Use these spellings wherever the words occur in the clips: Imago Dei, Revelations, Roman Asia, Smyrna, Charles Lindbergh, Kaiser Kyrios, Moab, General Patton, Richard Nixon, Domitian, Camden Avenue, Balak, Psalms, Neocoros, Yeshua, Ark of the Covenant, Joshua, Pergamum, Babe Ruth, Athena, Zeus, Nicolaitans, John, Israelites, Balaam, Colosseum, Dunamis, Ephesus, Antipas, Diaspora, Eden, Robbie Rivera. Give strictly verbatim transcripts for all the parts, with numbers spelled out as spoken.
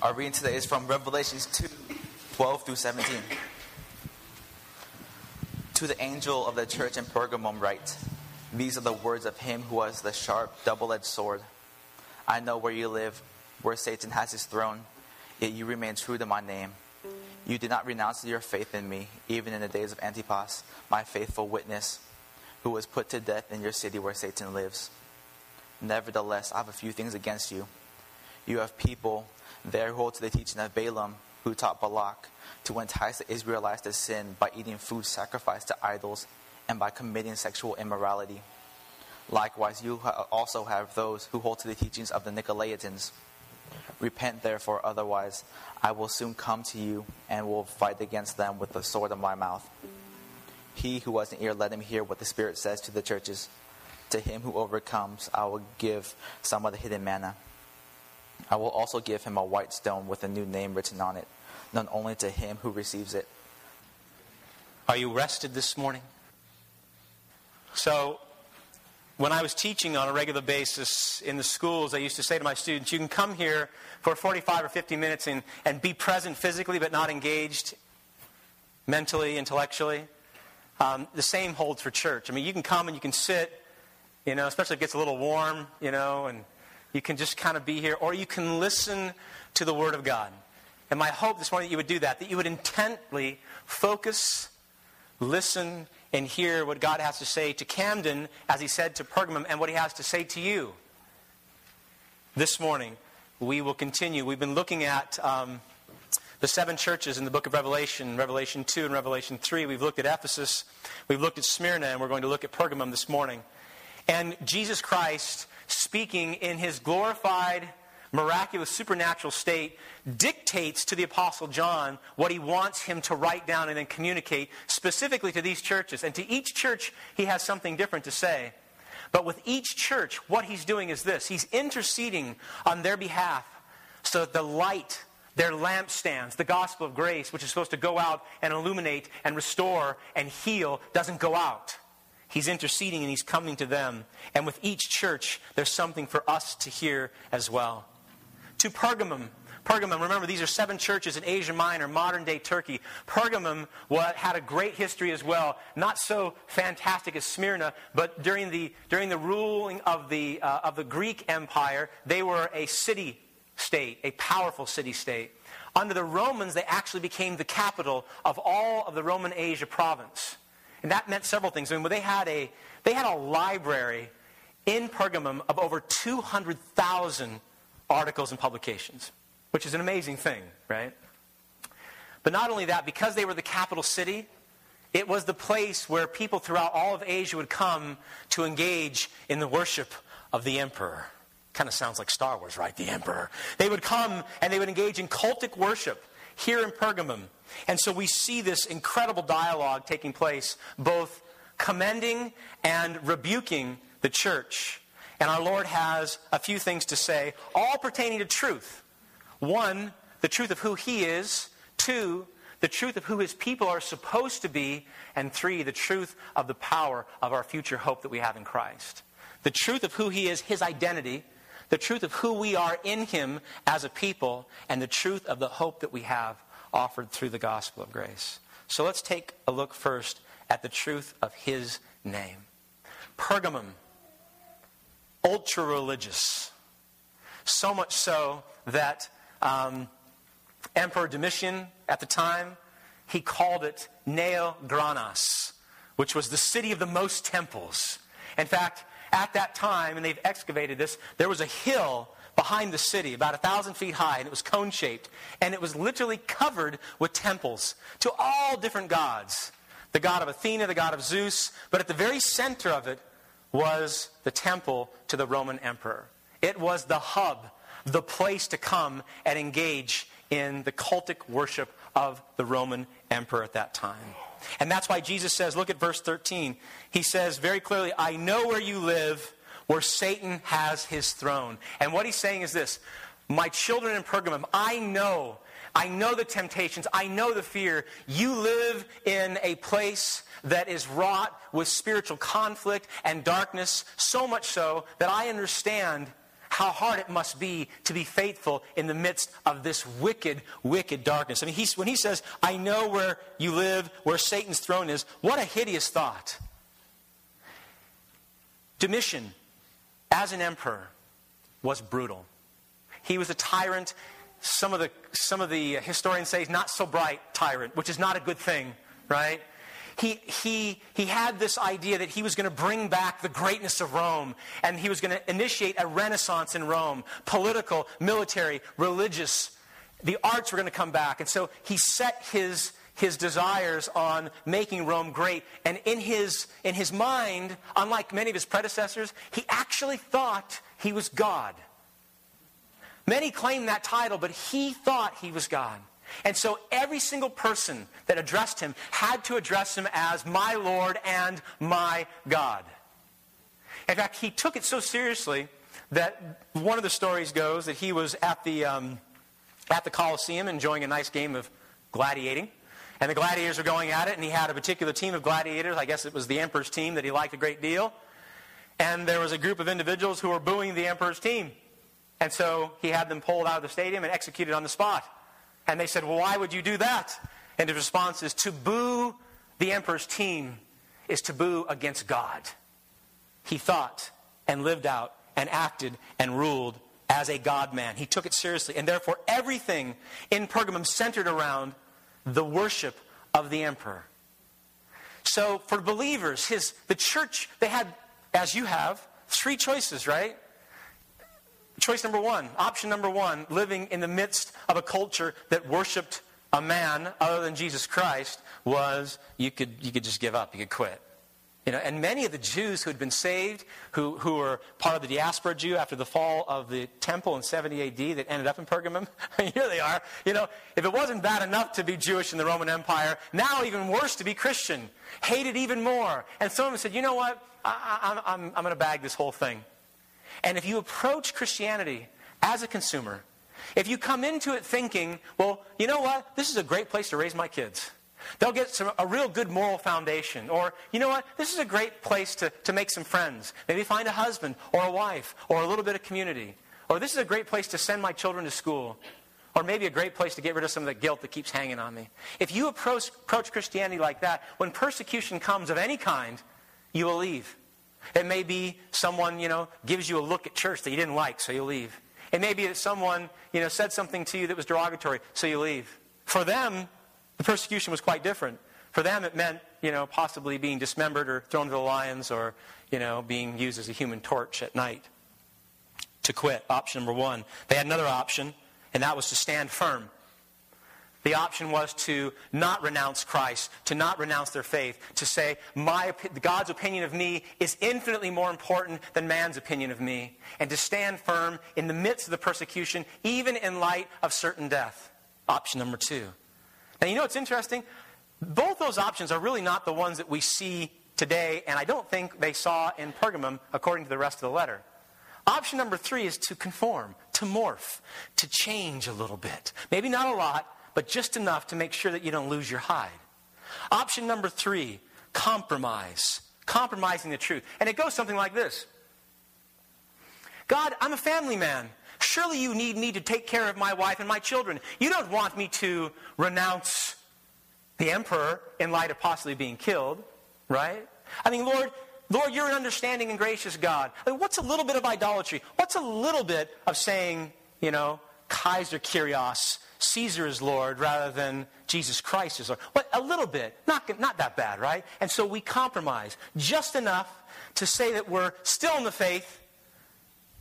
Our reading today is from Revelations two, twelve through seventeen. To the angel of the church in Pergamum write, these are the words of him who has the sharp, double-edged sword. I know where you live, where Satan has his throne, yet you remain true to my name. You did not renounce your faith in me, even in the days of Antipas, my faithful witness, who was put to death in your city where Satan lives. Nevertheless, I have a few things against you. You have people there who hold to the teaching of Balaam, who taught Balak to entice the Israelites to sin by eating food sacrificed to idols and by committing sexual immorality. Likewise, you also have those who hold to the teachings of the Nicolaitans. Repent, therefore, otherwise I will soon come to you and will fight against them with the sword of my mouth. He who has an ear, let him hear what the Spirit says to the churches. To him who overcomes, I will give some of the hidden manna. I will also give him a white stone with a new name written on it, known only to him who receives it. Are you rested this morning? So, when I was teaching on a regular basis in the schools, I used to say to my students, you can come here for forty-five or fifty minutes and, and be present physically but not engaged mentally, intellectually. Um, the same holds for church. I mean, you can come and you can sit, you know, especially if it gets a little warm, you know, and you can just kind of be here. Or you can listen to the Word of God. And my hope this morning that you would do that, that you would intently focus, listen, and hear what God has to say to Camden, as he said to Pergamum, and what he has to say to you. This morning, we will continue. We've been looking at um, the seven churches in the book of Revelation, Revelation two and Revelation three. We've looked at Ephesus, we've looked at Smyrna, and we're going to look at Pergamum this morning. And Jesus Christ, speaking in his glorified, miraculous, supernatural state, dictates to the Apostle John what he wants him to write down and then communicate specifically to these churches. And to each church, he has something different to say. But with each church, what he's doing is this. He's interceding on their behalf so that the light, their lampstands, the gospel of grace, which is supposed to go out and illuminate and restore and heal, doesn't go out. He's interceding and he's coming to them. And with each church, there's something for us to hear as well. To Pergamum. Pergamum, remember, these are seven churches in Asia Minor, modern-day Turkey. Pergamum had a great history as well. Not so fantastic as Smyrna, but during the, during the ruling of the, uh, of the Greek Empire, they were a city-state, a powerful city-state. Under the Romans, they actually became the capital of all of the Roman Asia province. And that meant several things. I mean, they had a, they had a library in Pergamum of over two hundred thousand articles and publications, which is an amazing thing, right? But not only that, because they were the capital city, it was the place where people throughout all of Asia would come to engage in the worship of the emperor. Kind of sounds like Star Wars, right? The emperor. They would come and they would engage in cultic worship here in Pergamum. And so we see this incredible dialogue taking place, both commending and rebuking the church. And our Lord has a few things to say, all pertaining to truth. One, the truth of who He is. Two, the truth of who His people are supposed to be. And three, the truth of the power of our future hope that we have in Christ. The truth of who He is, His identity. The truth of who we are in Him as a people. And the truth of the hope that we have offered through the gospel of grace. So let's take a look first at the truth of His name. Pergamum. Ultra-religious. So much so that um, Emperor Domitian, at the time, he called it Neocoros, which was the city of the most temples. In fact, at that time, and they've excavated this, there was a hill behind the city, about a thousand feet high, and it was cone-shaped. And it was literally covered with temples to all different gods. The god of Athena, the god of Zeus, but at the very center of it was the temple to the Roman emperor. It was the hub, the place to come and engage in the cultic worship of the Roman emperor at that time. And that's why Jesus says, look at verse thirteen. He says very clearly, I know where you live, where Satan has his throne. And what he's saying is this, my children in Pergamum, I know, I know the temptations, I know the fear. You live in a place that is wrought with spiritual conflict and darkness, so much so that I understand how hard it must be to be faithful in the midst of this wicked, wicked darkness. I mean, he's, when he says, I know where you live, where Satan's throne is, what a hideous thought. Domitian, as an emperor, was brutal. He was a tyrant. Some of the, some of the historians say he's not so bright tyrant, which is not a good thing, right? He, he, he had this idea that he was going to bring back the greatness of Rome, and he was going to initiate a renaissance in Rome, political, military, religious. The arts were going to come back. And so he set his, his desires on making Rome great. And in his, in his mind, unlike many of his predecessors, he actually thought he was God. Many claim that title, but he thought he was God. And so every single person that addressed him had to address him as my Lord and my God. In fact, he took it so seriously that one of the stories goes that he was at the, um, at the Colosseum enjoying a nice game of gladiating. And the gladiators were going at it, and he had a particular team of gladiators. I guess it was the emperor's team that he liked a great deal. And there was a group of individuals who were booing the emperor's team. And so he had them pulled out of the stadium and executed on the spot. And they said, well, why would you do that? And his response is, to boo the emperor's team is to boo against God. He thought and lived out and acted and ruled as a God man. He took it seriously. And therefore, everything in Pergamum centered around the worship of the emperor. So for believers, his the church, they had, as you have, three choices, right? Choice number one, option number one, living in the midst of a culture that worshipped a man other than Jesus Christ, was you could you could just give up, you could quit. You know, and many of the Jews who had been saved, who, who were part of the Diaspora Jew after the fall of the temple in seventy A D that ended up in Pergamum, here they are. You know, if it wasn't bad enough to be Jewish in the Roman Empire, now even worse to be Christian, hated even more. And some of them said, you know what, I, I, I'm, I'm going to bag this whole thing. And if you approach Christianity as a consumer, if you come into it thinking, well, you know what? This is a great place to raise my kids. They'll get some, a real good moral foundation. Or, you know what? This is a great place to, to make some friends. Maybe find a husband or a wife or a little bit of community. Or this is a great place to send my children to school. Or maybe a great place to get rid of some of the guilt that keeps hanging on me. If you approach, approach Christianity like that, when persecution comes of any kind, you will leave. It may be someone, you know, gives you a look at church that you didn't like, so you leave. It may be that someone, you know, said something to you that was derogatory, so you leave. For them, the persecution was quite different. For them, it meant, you know, possibly being dismembered or thrown to the lions or, you know, being used as a human torch at night. To quit, option number one. They had another option, and that was to stand firm. The option was to not renounce Christ, to not renounce their faith, to say, my, God's opinion of me is infinitely more important than man's opinion of me, and to stand firm in the midst of the persecution, even in light of certain death. Option number two. Now, you know what's interesting? Both those options are really not the ones that we see today, and I don't think they saw in Pergamum, according to the rest of the letter. Option number three is to conform, to morph, to change a little bit. Maybe not a lot, but just enough to make sure that you don't lose your hide. Option number three, compromise. Compromising the truth. And it goes something like this. God, I'm a family man. Surely you need me to take care of my wife and my children. You don't want me to renounce the emperor in light of possibly being killed, right? I mean, Lord, Lord, you're an understanding and gracious God. I mean, what's a little bit of idolatry? What's a little bit of saying, you know, Kaiser Kyrios, Caesar is Lord rather than Jesus Christ is Lord. What, a little bit. Not, not that bad, right? And so we compromise just enough to say that we're still in the faith,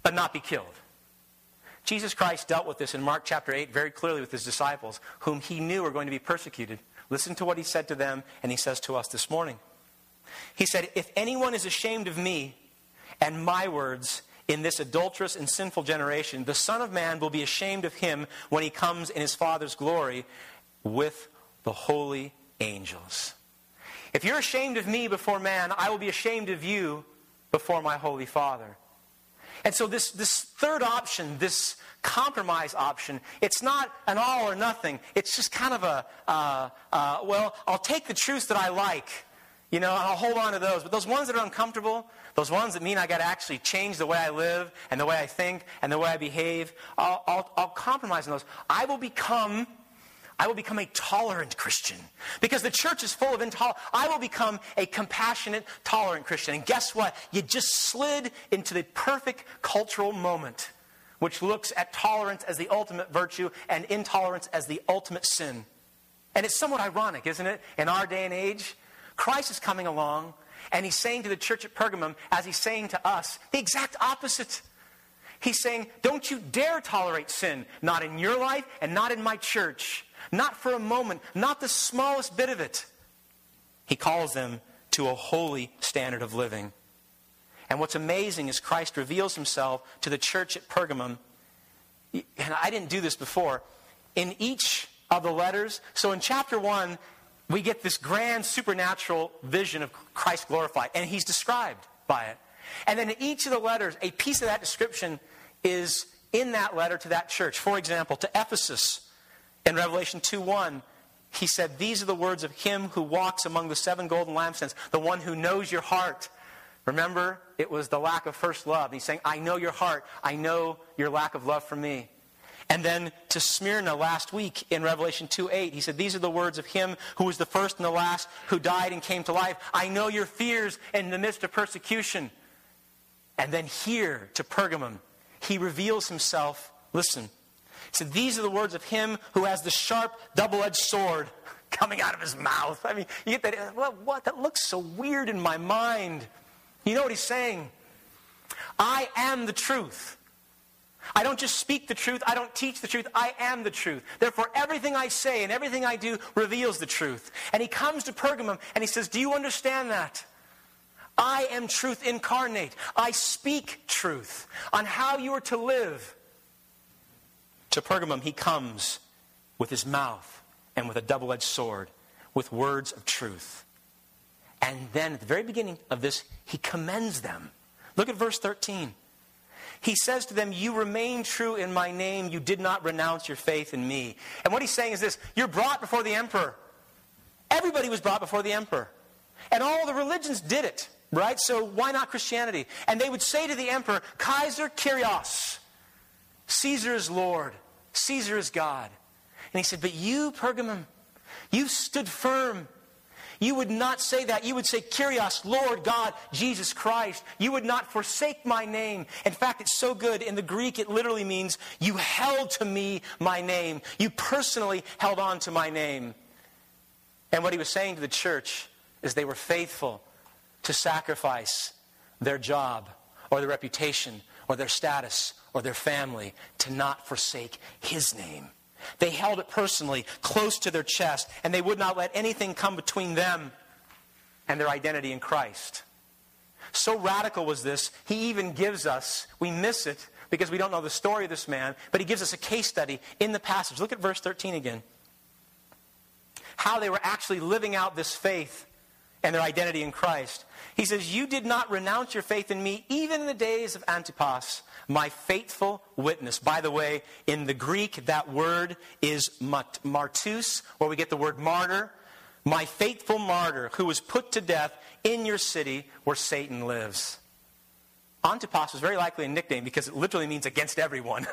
but not be killed. Jesus Christ dealt with this in Mark chapter eight very clearly with his disciples, whom he knew were going to be persecuted. Listen to what he said to them, and he says to us this morning. He said, if anyone is ashamed of me and my words in this adulterous and sinful generation, the Son of Man will be ashamed of him when he comes in his Father's glory with the holy angels. If you're ashamed of me before man, I will be ashamed of you before my holy Father. And so this, this third option, this compromise option, it's not an all or nothing. It's just kind of a, uh, uh, well, I'll take the truth that I like You know, I'll hold on to those. But those ones that are uncomfortable, those ones that mean I got to actually change the way I live and the way I think and the way I behave, I'll, I'll, I'll compromise on those. I will become, I will become a tolerant Christian, because the church is full of intolerance. I will become a compassionate, tolerant Christian. And guess what? You just slid into the perfect cultural moment, which looks at tolerance as the ultimate virtue and intolerance as the ultimate sin. And it's somewhat ironic, isn't it? In our day and age, Christ is coming along, and he's saying to the church at Pergamum, as he's saying to us, the exact opposite. He's saying, don't you dare tolerate sin, not in your life and not in my church. Not for a moment, not the smallest bit of it. He calls them to a holy standard of living. And what's amazing is Christ reveals himself to the church at Pergamum. And I didn't do this before. In each of the letters, so in chapter one, we get this grand supernatural vision of Christ glorified, and he's described by it. And then in each of the letters, a piece of that description is in that letter to that church. For example, to Ephesus, in Revelation two one, he said, "These are the words of him who walks among the seven golden lampstands, the one who knows your heart." Remember, it was the lack of first love. He's saying, I know your heart. I know your lack of love for me. And then to Smyrna last week in Revelation two eight, he said, "These are the words of him who was the first and the last, who died and came to life. I know your fears in the midst of persecution." And then here to Pergamum, he reveals himself. Listen, he said, "These are the words of him who has the sharp double-edged sword coming out of his mouth." I mean, you get that? Well, what? That looks so weird in my mind. You know what he's saying? I am the truth. I don't just speak the truth. I don't teach the truth. I am the truth. Therefore, everything I say and everything I do reveals the truth. And he comes to Pergamum and he says, do you understand that? I am truth incarnate. I speak truth on how you are to live. To Pergamum, he comes with his mouth and with a double-edged sword, with words of truth. And then at the very beginning of this, he commends them. Look at verse thirteen. He says to them, you remain true in my name. You did not renounce your faith in me. And what he's saying is this. You're brought before the emperor. Everybody was brought before the emperor. And all the religions did it, right? So why not Christianity? And they would say to the emperor, Kaiser Kyrios. Caesar is Lord. Caesar is God. And he said, but you, Pergamum, you stood firm. You would not say that. You would say, Kyrios, Lord God, Jesus Christ. You would not forsake my name. In fact, it's so good. In the Greek, it literally means, you held to me my name. You personally held on to my name. And what he was saying to the church is they were faithful to sacrifice their job or their reputation or their status or their family to not forsake his name. They held it personally, close to their chest, and they would not let anything come between them and their identity in Christ. So radical was this, he even gives us, we miss it because we don't know the story of this man, but he gives us a case study in the passage. Look at verse thirteen again. How they were actually living out this faith and their identity in Christ. He says, you did not renounce your faith in me, even in the days of Antipas, my faithful witness. By the way, in the Greek, that word is martus, where we get the word martyr. My faithful martyr, who was put to death in your city where Satan lives. Antipas was very likely a nickname because it literally means against everyone.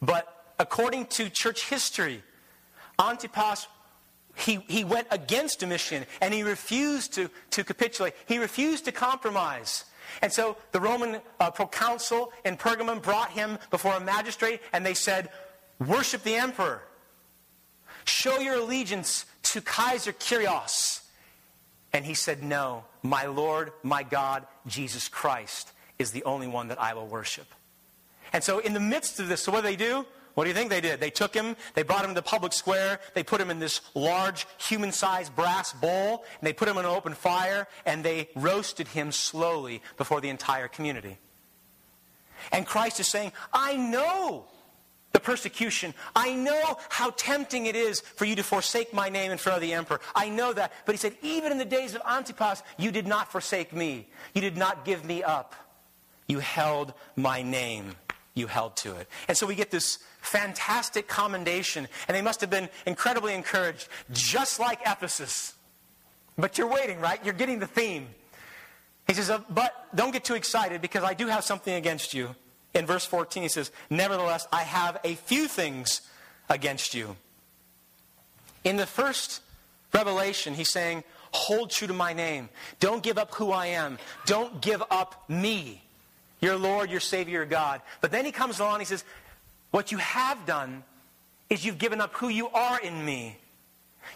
But according to church history, Antipas, He, he went against Domitian, and he refused to, to capitulate. He refused to compromise. And so the Roman uh, proconsul in Pergamum brought him before a magistrate, and they said, worship the emperor. Show your allegiance to Kaiser Kyrios. And he said, no, my Lord, my God, Jesus Christ is the only one that I will worship. And so in the midst of this, so what do they do? What do you think they did? They took him, they brought him to the public square, they put him in this large human-sized brass bowl, and they put him in an open fire, and they roasted him slowly before the entire community. And Christ is saying, I know the persecution. I know how tempting it is for you to forsake my name in front of the emperor. I know that. But he said, even in the days of Antipas, you did not forsake me. You did not give me up. You held my name. You held to it. And so we get this fantastic commendation, and they must have been incredibly encouraged, just like Ephesus. But you're waiting, right? You're getting the theme. He says, but don't get too excited because I do have something against you. In verse fourteen, he says, nevertheless, I have a few things against you. In the first revelation, he's saying, hold true to my name. Don't give up who I am. Don't give up me, your Lord, your Savior, your God. But then he comes along and he says, what you have done is you've given up who you are in me.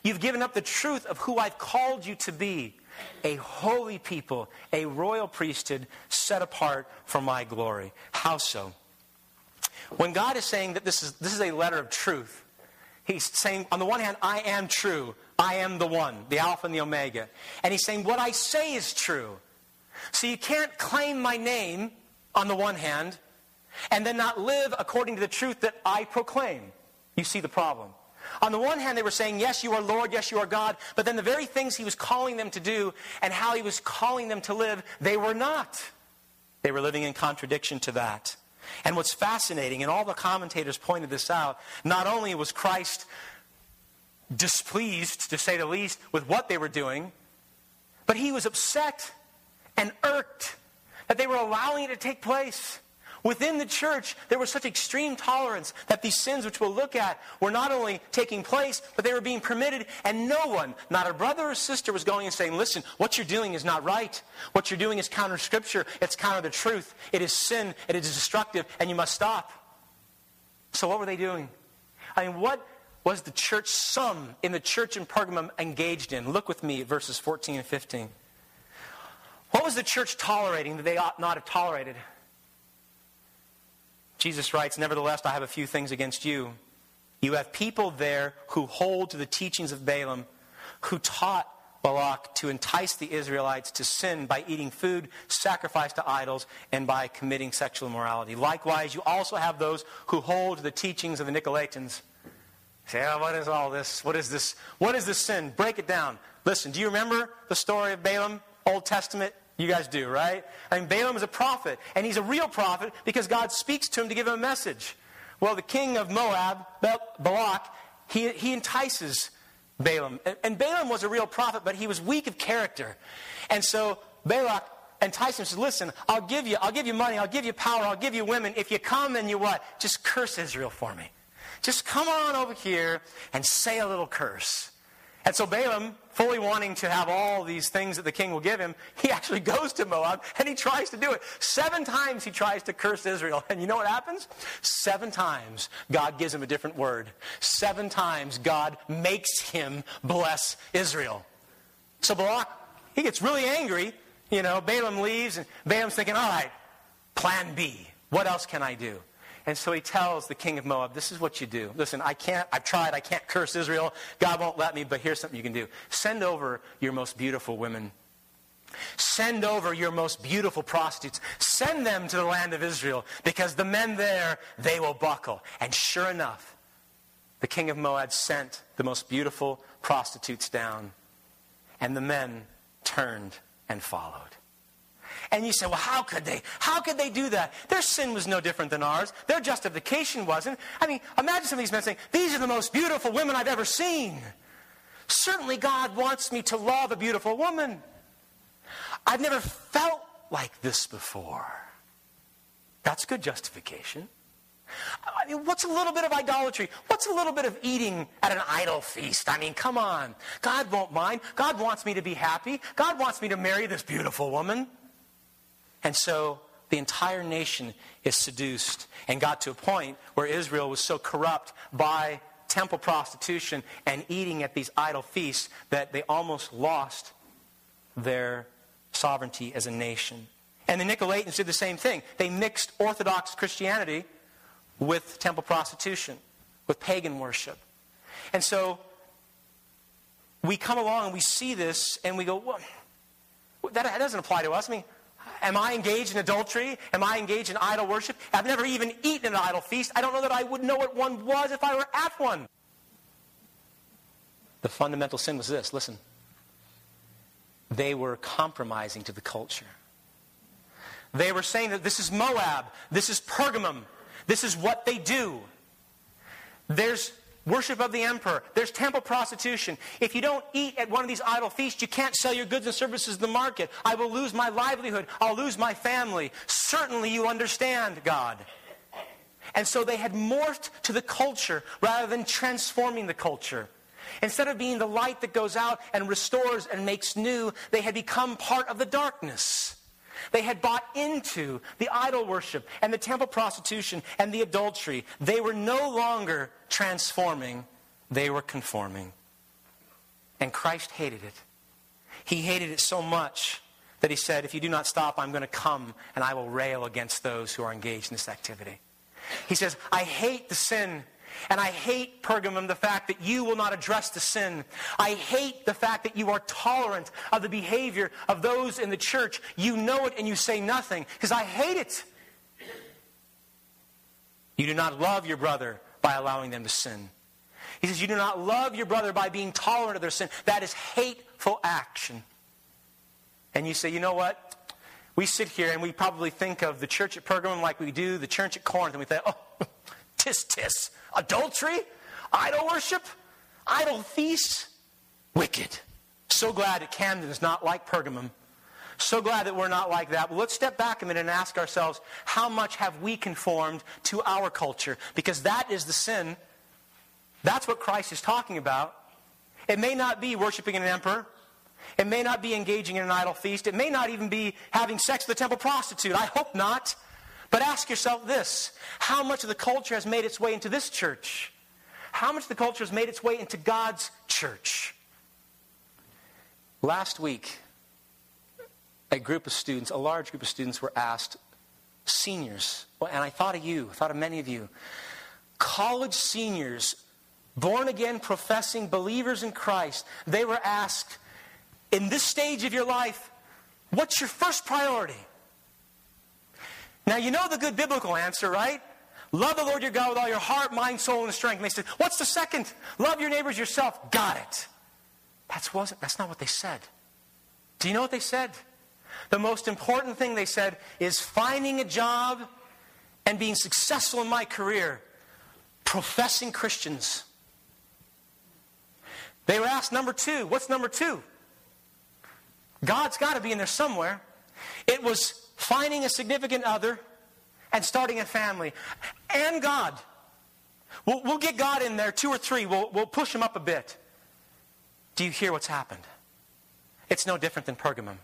You've given up the truth of who I've called you to be. A holy people, a royal priesthood set apart for my glory. How so? When God is saying that this is, this is a letter of truth, he's saying, on the one hand, I am true. I am the one, the Alpha and the Omega. And he's saying, what I say is true. So you can't claim my name on the one hand and then not live according to the truth that I proclaim. You see the problem. On the one hand, they were saying, yes, you are Lord, yes, you are God. But then the very things he was calling them to do and how he was calling them to live, they were not. They were living in contradiction to that. And what's fascinating, and all the commentators pointed this out, not only was Christ displeased, to say the least, with what they were doing, but he was upset and irked that they were allowing it to take place. Within the church, there was such extreme tolerance that these sins, which we'll look at, were not only taking place, but they were being permitted, and no one, not a brother or sister, was going and saying, listen, what you're doing is not right. What you're doing is counter Scripture. It's counter the truth. It is sin. It is destructive, and you must stop. So what were they doing? I mean, what was the church, some in the church in Pergamum, engaged in? Look with me at verses fourteen and fifteen. What was the church tolerating that they ought not have tolerated? Jesus writes, nevertheless, I have a few things against you. You have people there who hold to the teachings of Balaam, who taught Balak to entice the Israelites to sin by eating food sacrificed to idols and by committing sexual immorality. Likewise, you also have those who hold to the teachings of the Nicolaitans. You say, oh, what is all this? What is this? What is this sin? Break it down. Listen, do you remember the story of Balaam, Old Testament? You guys do, right? I mean, Balaam is a prophet, and he's a real prophet because God speaks to him to give him a message. Well, the king of Moab, Balak, he, he entices Balaam. And Balaam was a real prophet, but he was weak of character. And so Balak enticed him and said, listen, I'll give you, I'll give you money, I'll give you power, I'll give you women. If you come and you what? Just curse Israel for me. Just come on over here and say a little curse. And so Balaam, fully wanting to have all these things that the king will give him, he actually goes to Moab and he tries to do it. Seven times he tries to curse Israel. And you know what happens? Seven times God gives him a different word. Seven times God makes him bless Israel. So Balak, he gets really angry. You know, Balaam leaves and Balaam's thinking, all right, plan B. What else can I do? And so he tells the king of Moab, this is what you do. Listen, I can't, I've tried, I can't curse Israel. God won't let me, but here's something you can do. Send over your most beautiful women. Send over your most beautiful prostitutes. Send them to the land of Israel, because the men there, they will buckle. And sure enough, the king of Moab sent the most beautiful prostitutes down. And the men turned and followed. And you say, well, how could they? How could they do that? Their sin was no different than ours. Their justification wasn't. I mean, imagine some of these men saying, these are the most beautiful women I've ever seen. Certainly God wants me to love a beautiful woman. I've never felt like this before. That's good justification. I mean, what's a little bit of idolatry? What's a little bit of eating at an idol feast? I mean, come on. God won't mind. God wants me to be happy. God wants me to marry this beautiful woman. And so the entire nation is seduced and got to a point where Israel was so corrupt by temple prostitution and eating at these idol feasts that they almost lost their sovereignty as a nation. And the Nicolaitans did the same thing. They mixed Orthodox Christianity with temple prostitution, with pagan worship. And so we come along and we see this and we go, well, that doesn't apply to us. I mean, am I engaged in adultery? Am I engaged in idol worship? I've never even eaten an idol feast. I don't know that I would know what one was if I were at one. The fundamental sin was this. Listen. They were compromising to the culture. They were saying that this is Moab. This is Pergamum. This is what they do. There's Worship of the emperor. There's temple prostitution. If you don't eat at one of these idol feasts, you can't sell your goods and services to the market. I will lose my livelihood. I'll lose my family. Certainly you understand, God. And so they had morphed to the culture rather than transforming the culture. Instead of being the light that goes out and restores and makes new, they had become part of the darkness. They had bought into the idol worship and the temple prostitution and the adultery. They were no longer transforming. They were conforming. And Christ hated it. He hated it so much that he said, if you do not stop, I'm going to come and I will rail against those who are engaged in this activity. He says, I hate the sin. And I hate, Pergamum, the fact that you will not address the sin. I hate the fact that you are tolerant of the behavior of those in the church. You know it and you say nothing, because I hate it. You do not love your brother by allowing them to sin. He says you do not love your brother by being tolerant of their sin. That is hateful action. And you say, you know what? We sit here and we probably think of the church at Pergamum like we do the church at Corinth. And we think, oh, tis, tis. Adultery, idol worship, idol feasts, wicked. So glad that Camden is not like Pergamum. So glad that we're not like that. But let's step back a minute and ask ourselves, how much have we conformed to our culture? Because that is the sin. That's what Christ is talking about. It may not be worshiping an emperor. It may not be engaging in an idol feast. It may not even be having sex with a temple prostitute. I hope not. But ask yourself this, how much of the culture has made its way into this church? How much of the culture has made its way into God's church? Last week, a group of students, a large group of students were asked, seniors, and I thought of you, I thought of many of you, college seniors, born again, professing believers in Christ, they were asked, in this stage of your life, what's your first priority? Now, you know the good biblical answer, right? Love the Lord your God with all your heart, mind, soul, and strength. And they said, what's the second? Love your neighbors yourself. Got it. That's, wasn't, that's not what they said. Do you know what they said? The most important thing they said is finding a job and being successful in my career. Professing Christians. They were asked number two. What's number two? God's got to be in there somewhere. It was finding a significant other and starting a family. And God. We'll, we'll get God in there, two or three. We'll, we'll push him up a bit. Do you hear what's happened? It's no different than Pergamum.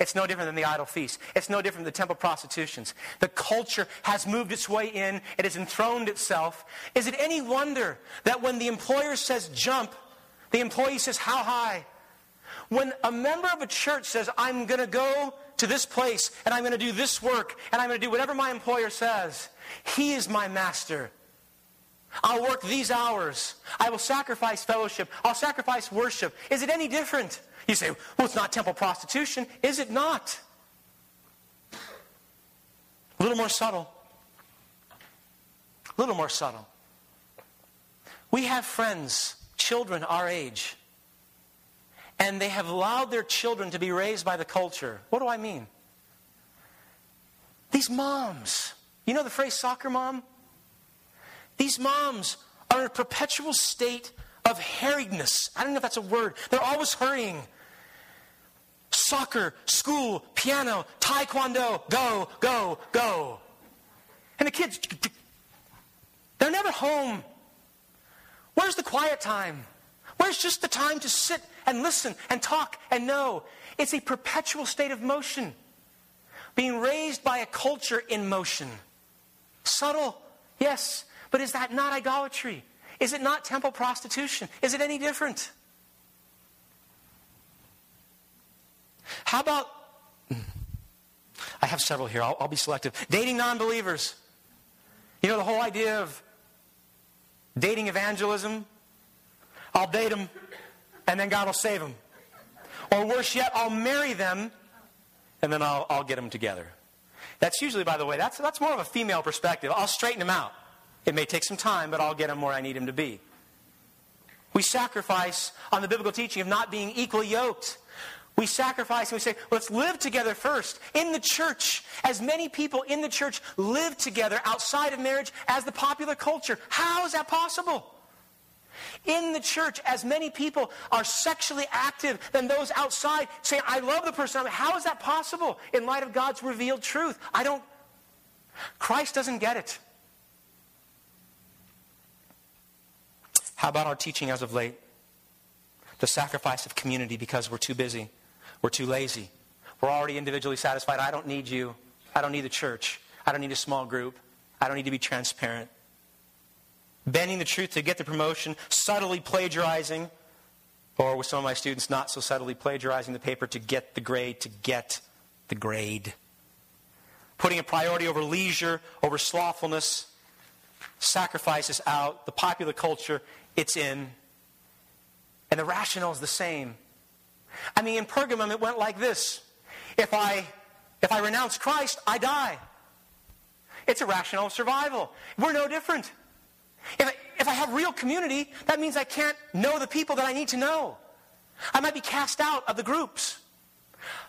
It's no different than the idol feast. It's no different than the temple prostitutions. The culture has moved its way in. It has enthroned itself. Is it any wonder that when the employer says jump, the employee says how high? When a member of a church says, I'm going to go to this place, and I'm going to do this work, and I'm going to do whatever my employer says. He is my master. I'll work these hours. I will sacrifice fellowship. I'll sacrifice worship. Is it any different? You say, well, it's not temple prostitution. Is it not? A little more subtle. A little more subtle. We have friends, children our age, and they have allowed their children to be raised by the culture. What do I mean? These moms. You know the phrase soccer mom? These moms are in a perpetual state of harriedness. I don't know if that's a word. They're always hurrying. Soccer, school, piano, taekwondo, go, go, go. And the kids, they're never home. Where's the quiet time? Where's just the time to sit and listen and talk and know? It's a perpetual state of motion. Being raised by a culture in motion. Subtle, yes. But is that not idolatry? Is it not temple prostitution? Is it any different? How about... I have several here. I'll, I'll be selective. Dating non-believers. You know, the whole idea of dating evangelism... I'll date them, and then God will save them. Or worse yet, I'll marry them, and then I'll, I'll get them together. That's usually, by the way, that's, that's more of a female perspective. I'll straighten them out. It may take some time, but I'll get them where I need them to be. We sacrifice on the biblical teaching of not being equally yoked. We sacrifice and we say, let's live together first in the church. As many people in the church live together outside of marriage as the popular culture. How is that possible? In the church, as many people are sexually active than those outside saying, I love the person. I mean, how is that possible in light of God's revealed truth? I don't, Christ doesn't get it. How about our teaching as of late? The sacrifice of community because we're too busy. We're too lazy. We're already individually satisfied. I don't need you. I don't need the church. I don't need a small group. I don't need to be transparent. Bending the truth to get the promotion, subtly plagiarizing, or with some of my students, not so subtly plagiarizing the paper to get the grade, to get the grade. Putting a priority over leisure, over slothfulness. Sacrifice is out. The popular culture, it's in. And the rationale is the same. I mean, in Pergamum, it went like this. If I, if I renounce Christ, I die. It's a rationale of survival. We're no different. If I, if I have real community, that means I can't know the people that I need to know. I might be cast out of the groups.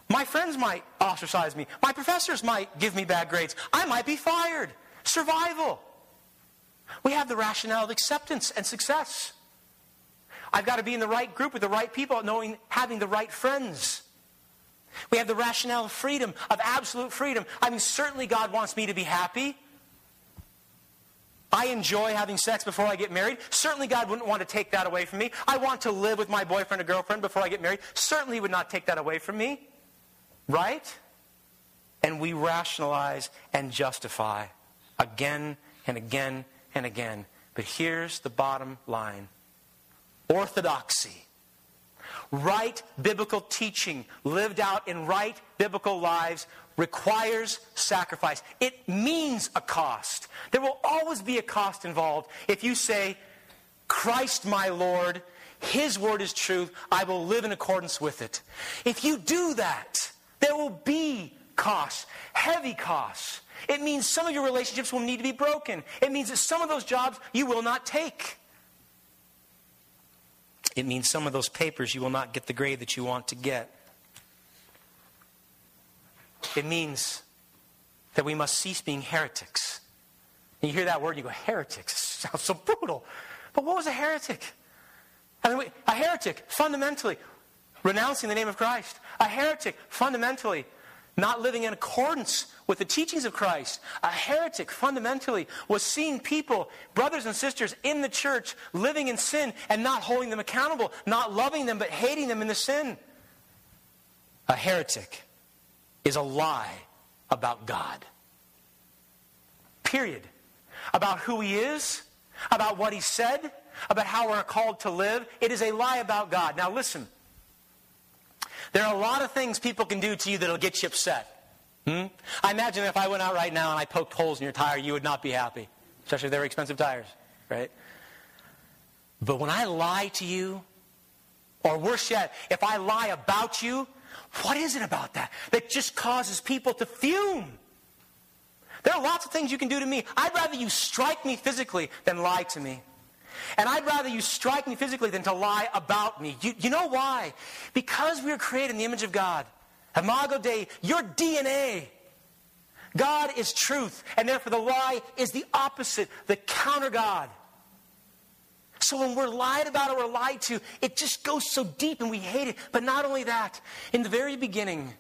My friends might ostracize me. My professors might give me bad grades. I might be fired. Survival. We have the rationale of acceptance and success. I've got to be in the right group with the right people, knowing, having the right friends. We have the rationale of freedom, of absolute freedom. I mean, certainly God wants me to be happy. I enjoy having sex before I get married. Certainly God wouldn't want to take that away from me. I want to live with my boyfriend or girlfriend before I get married. Certainly He would not take that away from me. Right? And we rationalize and justify again and again and again. But here's the bottom line. Orthodoxy. Right biblical teaching lived out in right biblical lives requires sacrifice. It means a cost. There will always be a cost involved. If you say, Christ my Lord, His word is truth, I will live in accordance with it. If you do that, there will be costs, heavy costs. It means some of your relationships will need to be broken. It means that some of those jobs you will not take. It means some of those papers you will not get the grade that you want to get. It means that we must cease being heretics. And you hear that word and you go, heretics, it sounds so brutal. But what was a heretic? I mean, a heretic, fundamentally, renouncing the name of Christ. A heretic, fundamentally, not living in accordance with the teachings of Christ. A heretic, fundamentally, was seeing people, brothers and sisters in the church, living in sin and not holding them accountable, not loving them, but hating them in the sin. A heretic is a lie about God. Period. About who He is, about what He said, about how we're called to live. It is a lie about God. Now listen. There are a lot of things people can do to you that will get you upset. Hmm? I imagine if I went out right now and I poked holes in your tire, you would not be happy. Especially if they were expensive tires, right? But when I lie to you, or worse yet, if I lie about you, what is it about that that just causes people to fume? There are lots of things you can do to me. I'd rather you strike me physically than lie to me. And I'd rather you strike me physically than to lie about me. You, you know why? Because we are created in the image of God. Imago Dei, your D N A. God is truth. And therefore the lie is the opposite, the counter God. So when we're lied about or we're lied to, it just goes so deep and we hate it. But not only that, in the very beginning,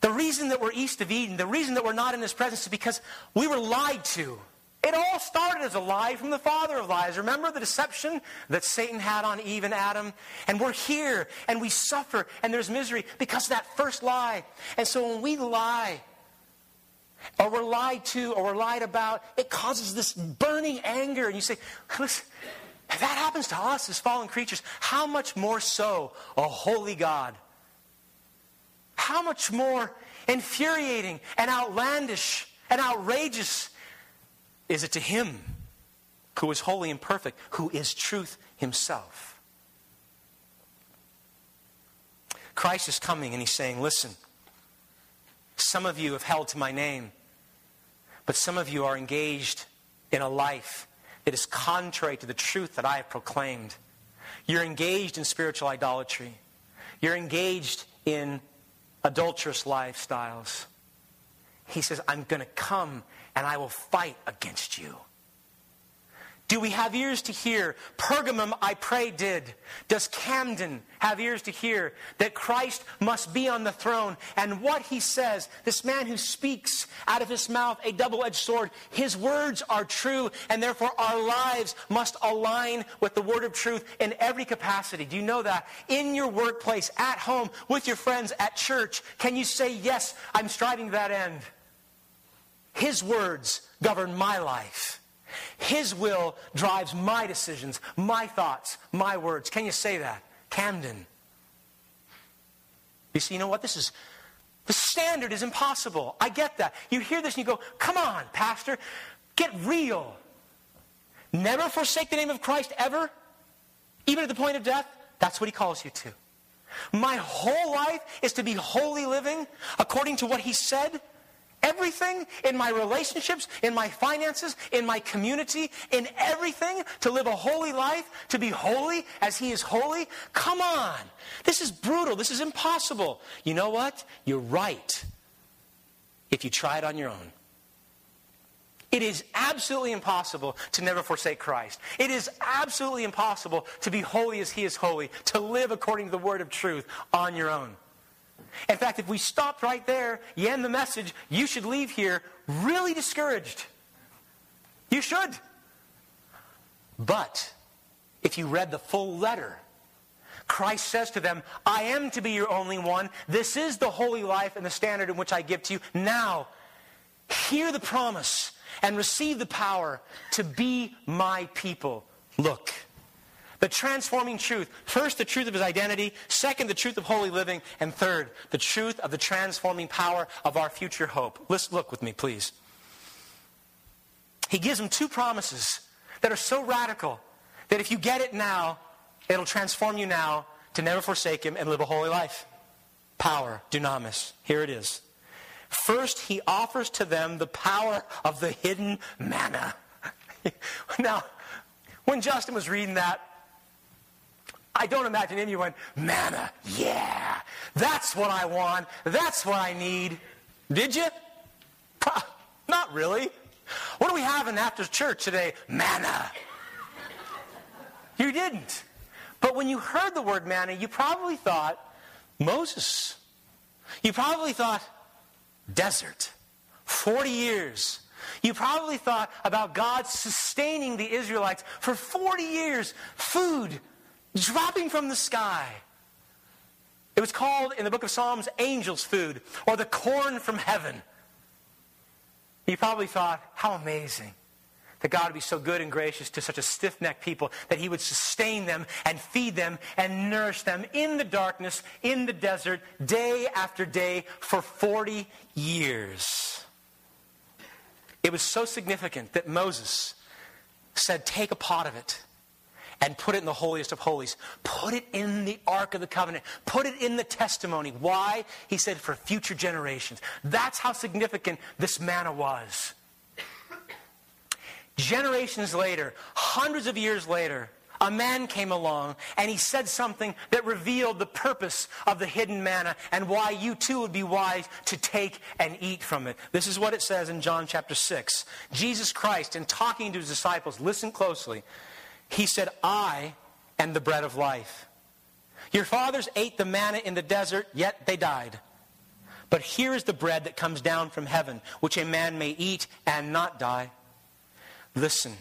the reason that we're east of Eden, the reason that we're not in His presence is because we were lied to. It all started as a lie from the father of lies. Remember the deception that Satan had on Eve and Adam? And we're here, and we suffer, and there's misery because of that first lie. And so when we lie, or we're lied to, or we're lied about, it causes this burning anger. And you say, listen, if that happens to us as fallen creatures, how much more so a holy God? How much more infuriating and outlandish and outrageous is it to Him who is holy and perfect, who is truth Himself? Christ is coming and He's saying, listen, some of you have held to my name, but some of you are engaged in a life that is contrary to the truth that I have proclaimed. You're engaged in spiritual idolatry. You're engaged in adulterous lifestyles. He says, I'm going to come and I will fight against you. Do we have ears to hear? Pergamum, I pray, did. Does Camden have ears to hear that Christ must be on the throne? And what he says, this man who speaks out of his mouth a double-edged sword, his words are true, and therefore our lives must align with the word of truth in every capacity. Do you know that? In your workplace, at home, with your friends, at church, can you say, yes, I'm striving to that end? His words govern my life. His will drives my decisions, my thoughts, my words. Can you say that? Camden. You see, you know what? This is, the standard is impossible. I get that. You hear this and you go, come on, pastor, get real. Never forsake the name of Christ ever, even at the point of death. That's what he calls you to. My whole life is to be holy living according to what he said. Everything in my relationships, in my finances, in my community, in everything, to live a holy life, to be holy as he is holy. Come on. This is brutal. This is impossible. You know what? You're right if you try it on your own. It is absolutely impossible to never forsake Christ. It is absolutely impossible to be holy as he is holy, to live according to the word of truth on your own. In fact, if we stopped right there, you end the message, you should leave here really discouraged. You should. But if you read the full letter, Christ says to them, I am to be your only one. This is the holy life and the standard in which I give to you. Now, hear the promise and receive the power to be my people. Look. The transforming truth. First, the truth of his identity. Second, the truth of holy living. And third, the truth of the transforming power of our future hope. Let's look with me, please. He gives them two promises that are so radical that if you get it now, it'll transform you now to never forsake him and live a holy life. Power, dunamis. Here it is. First, he offers to them the power of the hidden manna. Now, when Justin was reading that, I don't imagine anyone, manna, yeah, that's what I want, that's what I need. Did you? Not really. What do we have in after church today? Manna. You didn't. But when you heard the word manna, you probably thought, Moses. You probably thought, desert, forty years. You probably thought about God sustaining the Israelites for forty years, food, dropping from the sky. It was called in the book of Psalms, angel's food, or the corn from heaven. You probably thought, how amazing that God would be so good and gracious to such a stiff-necked people that he would sustain them and feed them and nourish them in the darkness, in the desert, day after day for forty years. It was so significant that Moses said, take a pot of it and put it in the holiest of holies. Put it in the Ark of the Covenant. Put it in the testimony. Why? He said, for future generations. That's how significant this manna was. Generations later, hundreds of years later, a man came along and he said something that revealed the purpose of the hidden manna and why you too would be wise to take and eat from it. This is what it says in John chapter six. Jesus Christ, in talking to his disciples, listen closely, he said, I am the bread of life. Your fathers ate the manna in the desert, yet they died. But here is the bread that comes down from heaven, which a man may eat and not die. Listen.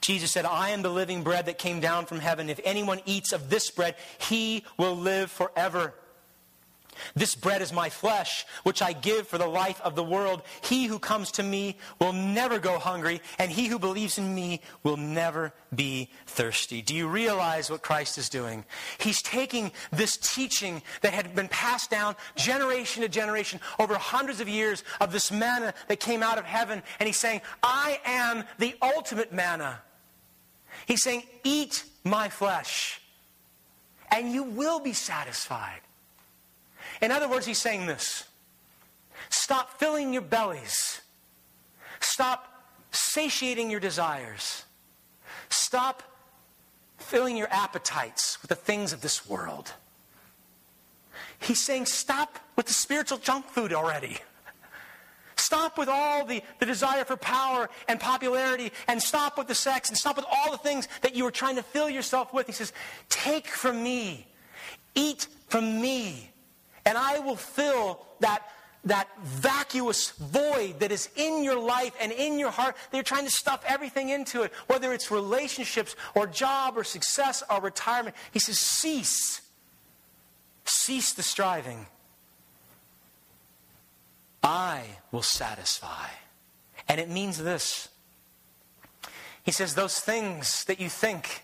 Jesus said, I am the living bread that came down from heaven. If anyone eats of this bread, he will live forever. This bread is my flesh, which I give for the life of the world. He who comes to me will never go hungry, and he who believes in me will never be thirsty. Do you realize what Christ is doing? He's taking this teaching that had been passed down generation to generation over hundreds of years of this manna that came out of heaven, and he's saying, I am the ultimate manna. He's saying, eat my flesh, and you will be satisfied. In other words, he's saying this. Stop filling your bellies. Stop satiating your desires. Stop filling your appetites with the things of this world. He's saying stop with the spiritual junk food already. Stop with all the, the desire for power and popularity, and stop with the sex, and stop with all the things that you were trying to fill yourself with. He says, take from me, eat from me, and I will fill that that vacuous void that is in your life and in your heart, that you're trying to stuff everything into it, whether it's relationships or job or success or retirement. He says, cease. Cease the striving. I will satisfy. And it means this. He says, those things that you think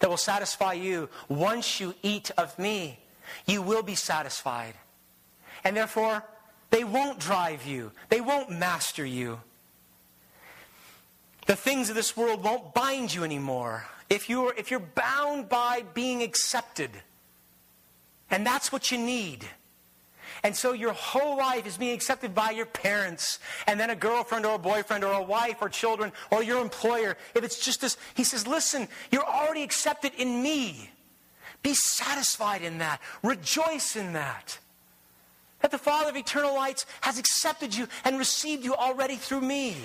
that will satisfy you, once you eat of me, you will be satisfied. And therefore, they won't drive you. They won't master you. The things of this world won't bind you anymore. If you're, if you're bound by being accepted, and that's what you need. And so your whole life is being accepted by your parents, and then a girlfriend or a boyfriend or a wife or children or your employer. If it's just this, he says, listen, you're already accepted in me. Be satisfied in that. Rejoice in that. That the Father of eternal lights has accepted you and received you already through me.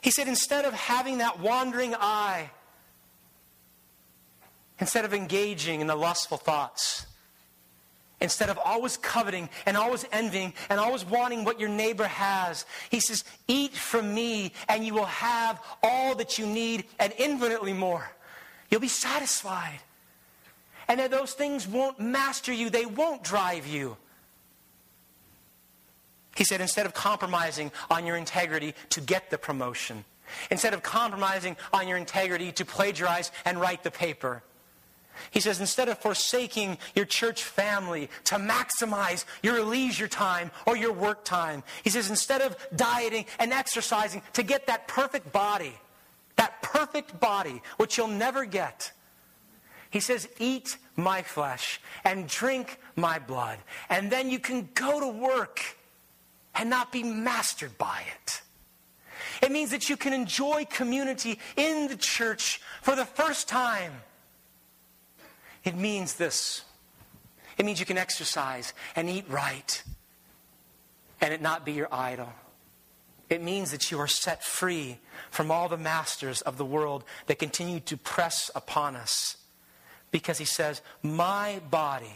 He said, instead of having that wandering eye, instead of engaging in the lustful thoughts, instead of always coveting and always envying and always wanting what your neighbor has, he says, eat from me and you will have all that you need and infinitely more. You'll be satisfied. And that those things won't master you. They won't drive you. He said, instead of compromising on your integrity to get the promotion, instead of compromising on your integrity to plagiarize and write the paper, he says, instead of forsaking your church family to maximize your leisure time or your work time, he says, instead of dieting and exercising to get that perfect body, that perfect body, which you'll never get, he says, eat my flesh and drink my blood. And then you can go to work and not be mastered by it. It means that you can enjoy community in the church for the first time. It means this. It means you can exercise and eat right and it not be your idol. It means that you are set free from all the masters of the world that continue to press upon us. Because he says, my body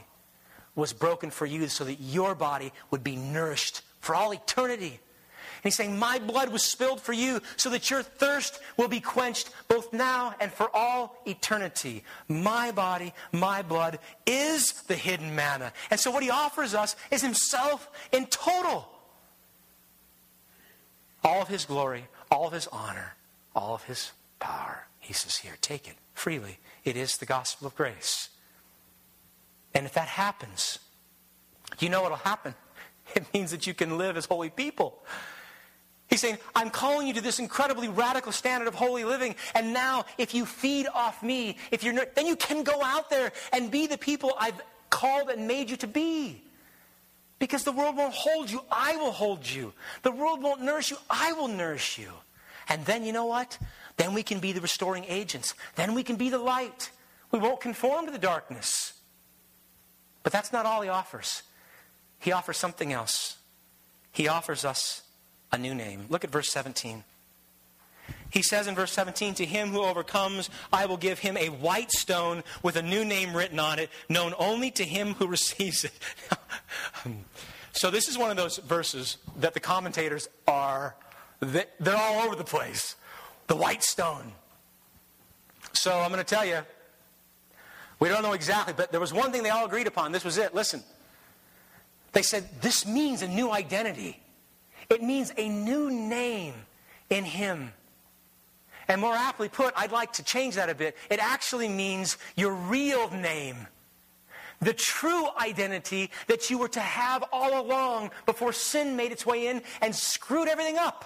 was broken for you so that your body would be nourished for all eternity. And he's saying, my blood was spilled for you so that your thirst will be quenched both now and for all eternity. My body, my blood is the hidden manna. And so what he offers us is himself in total. All of his glory, all of his honor, all of his power. He says, here, take it freely. It is the gospel of grace. And if that happens, you know what will happen. It means that you can live as holy people. He's saying, I'm calling you to this incredibly radical standard of holy living. And now if you feed off me, if you're not, then you can go out there and be the people I've called and made you to be. Because the world won't hold you. I will hold you. The world won't nourish you. I will nourish you. And then you know what? Then we can be the restoring agents. Then we can be the light. We won't conform to the darkness. But that's not all he offers. He offers something else. He offers us a new name. Look at verse seventeen. He says in verse seventeen, to him who overcomes, I will give him a white stone with a new name written on it, known only to him who receives it. So this is one of those verses that the commentators are, they're all over the place. The white stone. So I'm going to tell you, we don't know exactly, but there was one thing they all agreed upon. This was it. Listen. They said, this means a new identity. It means a new name in him. And more aptly put, I'd like to change that a bit. It actually means your real name. The true identity that you were to have all along before sin made its way in and screwed everything up.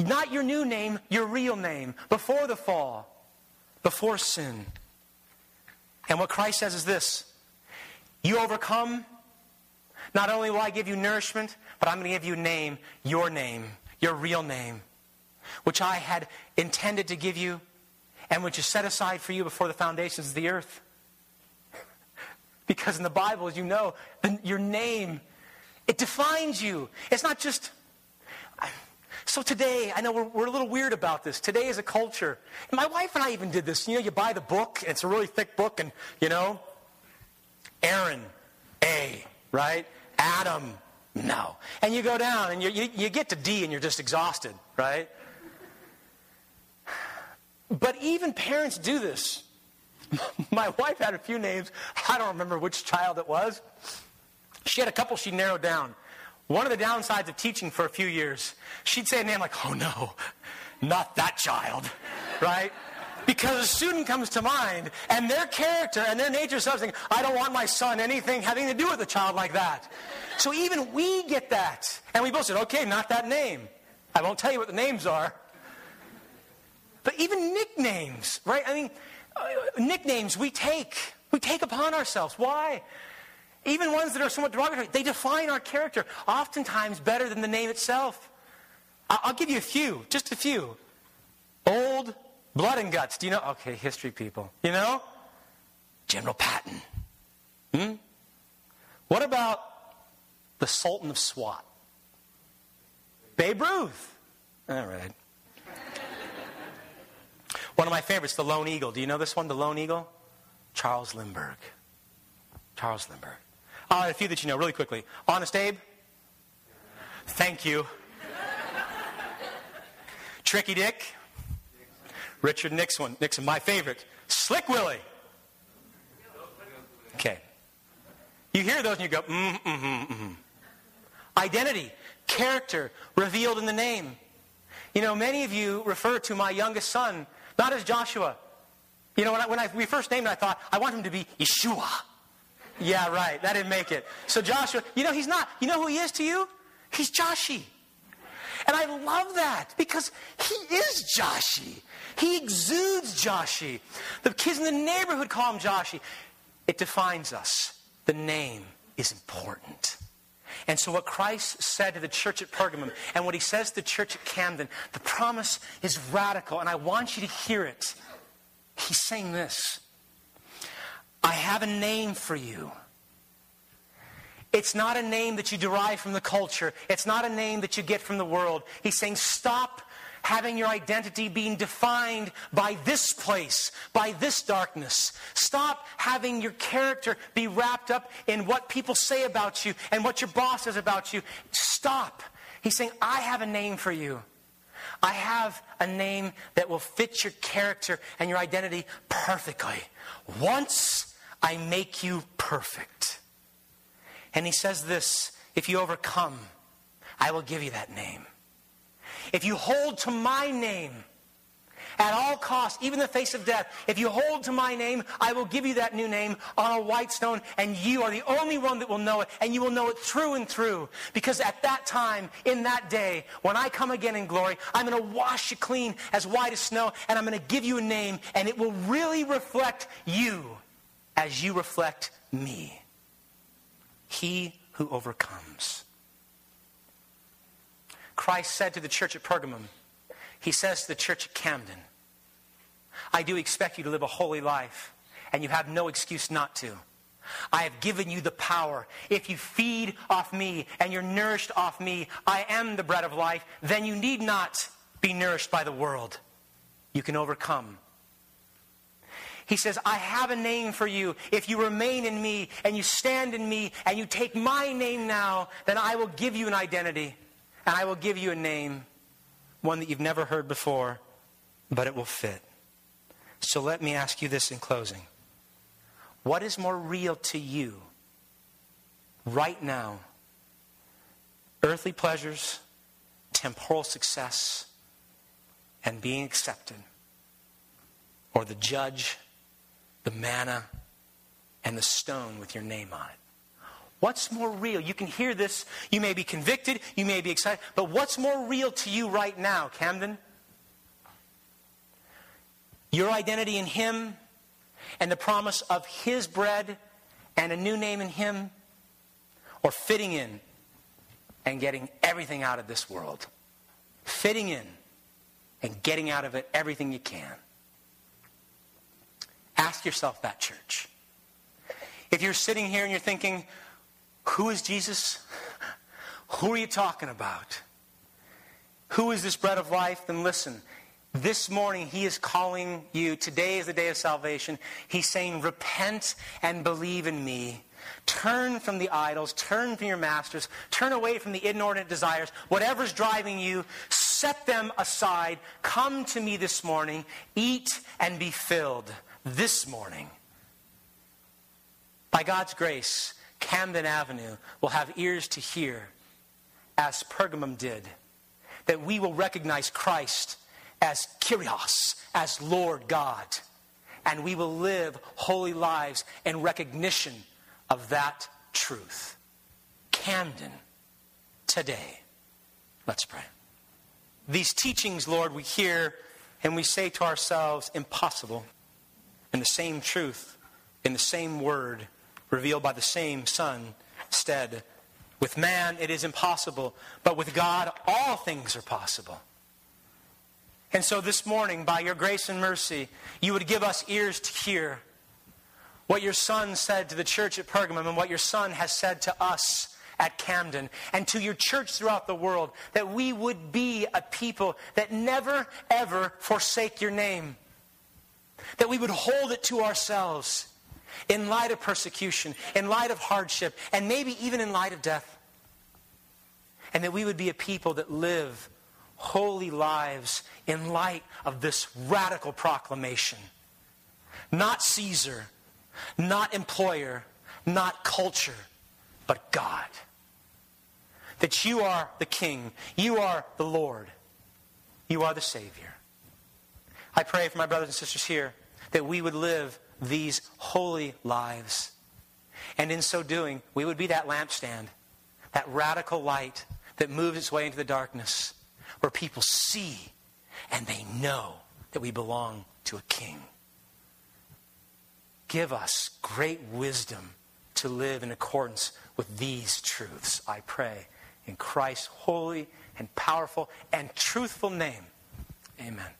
Not your new name, your real name. Before the fall. Before sin. And what Christ says is this. You overcome. Not only will I give you nourishment, but I'm going to give you a name. Your name. Your real name. Which I had intended to give you. And which is set aside for you before the foundations of the earth. Because in the Bible, as you know, the, your name It defines you. It's not just... So today, I know we're, we're a little weird about this. Today is a culture. And my wife and I even did this. You know, you buy the book, and it's a really thick book, and, you know, Aaron, A, right? Adam, no. And you go down, and you, you, you get to D, and you're just exhausted, right? But even parents do this. My wife had a few names. I don't remember which child it was. She had a couple she narrowed down. One of the downsides of teaching for a few years, she'd say a name like, oh no, not that child, right? Because a student comes to mind, and their character and their nature is something, I don't want my son anything having to do with a child like that. So even we get that. And we both said, okay, not that name. I won't tell you what the names are. But even nicknames, right? I mean, uh, nicknames we take. We take upon ourselves. Why? Even ones that are somewhat derogatory, they define our character, oftentimes better than the name itself. I'll give you a few, just a few. Old Blood and Guts. Do you know? Okay, history people. You know? General Patton. Hmm? What about the Sultan of SWAT? Babe Ruth. All right. One of my favorites, the Lone Eagle. Do you know this one, the Lone Eagle? Charles Lindbergh. Charles Lindbergh. Uh, a few that you know really quickly. Honest Abe? Thank you. Tricky Dick? Richard Nixon. Nixon, my favorite. Slick Willie? Okay. You hear those and you go, mm, mm, mm, mm. Identity, character, revealed in the name. You know, many of you refer to my youngest son, not as Joshua. You know, when, I, when I, we first named him, I thought, I want him to be Yeshua. Yeah, right. That didn't make it. So Joshua, you know, he's not. You know who he is to you? He's Joshi. And I love that because he is Joshi. He exudes Joshi. The kids in the neighborhood call him Joshi. It defines us. The name is important. And so what Christ said to the church at Pergamum and what he says to the church at Camden, the promise is radical, and I want you to hear it. He's saying this. I have a name for you. It's not a name that you derive from the culture. It's not a name that you get from the world. He's saying stop having your identity being defined by this place, by this darkness. Stop having your character be wrapped up in what people say about you and what your boss says about you. Stop. He's saying, I have a name for you. I have a name that will fit your character and your identity perfectly. Once I make you perfect. And he says this, if you overcome, I will give you that name. If you hold to my name at all costs, even in the face of death, if you hold to my name, I will give you that new name on a white stone, and you are the only one that will know it, and you will know it through and through. Because at that time, in that day, when I come again in glory, I'm going to wash you clean as white as snow, and I'm going to give you a name, and it will really reflect you as you reflect me. He who overcomes. Christ said to the church at Pergamum, he says to the church at Camden, I do expect you to live a holy life, and you have no excuse not to. I have given you the power. If you feed off me and you're nourished off me, I am the bread of life, then you need not be nourished by the world. You can overcome. He says, I have a name for you. If you remain in me and you stand in me and you take my name now, then I will give you an identity and I will give you a name, one that you've never heard before, but it will fit. So let me ask you this in closing. What is more real to you right now? Earthly pleasures, temporal success, and being accepted, or the judge, the manna, and the stone with your name on it? What's more real? You can hear this. You may be convicted. You may be excited. But what's more real to you right now, Camden? Your identity in him and the promise of his bread and a new name in him, or fitting in and getting everything out of this world? Fitting in and getting out of it everything you can. Ask yourself that, church. If you're sitting here and you're thinking, who is Jesus? Who are you talking about? Who is this bread of life? Then listen. This morning he is calling you. Today is the day of salvation. He's saying, repent and believe in me. Turn from the idols. Turn from your masters. Turn away from the inordinate desires. Whatever's driving you, set them aside. Come to me this morning. Eat and be filled this morning. By God's grace, Camden Avenue will have ears to hear, as Pergamum did, that we will recognize Christ as Kyrios, as Lord God. And we will live holy lives in recognition of that truth. Camden, today. Let's pray. These teachings, Lord, we hear and we say to ourselves, impossible. And the same truth, in the same word, revealed by the same Son, said, with man it is impossible, but with God all things are possible. And so this morning, by your grace and mercy, you would give us ears to hear what your Son said to the church at Pergamum and what your Son has said to us at Camden and to your church throughout the world, that we would be a people that never, ever forsake your name, that we would hold it to ourselves in light of persecution, in light of hardship, and maybe even in light of death, and that we would be a people that live holy lives in light of this radical proclamation. Not Caesar, not employer, not culture, but God. That you are the King, you are the Lord, you are the Savior. I pray for my brothers and sisters here that we would live these holy lives. And in so doing, we would be that lampstand, that radical light that moves its way into the darkness, where people see and they know that we belong to a King. Give us great wisdom to live in accordance with these truths, I pray, in Christ's holy and powerful and truthful name. Amen.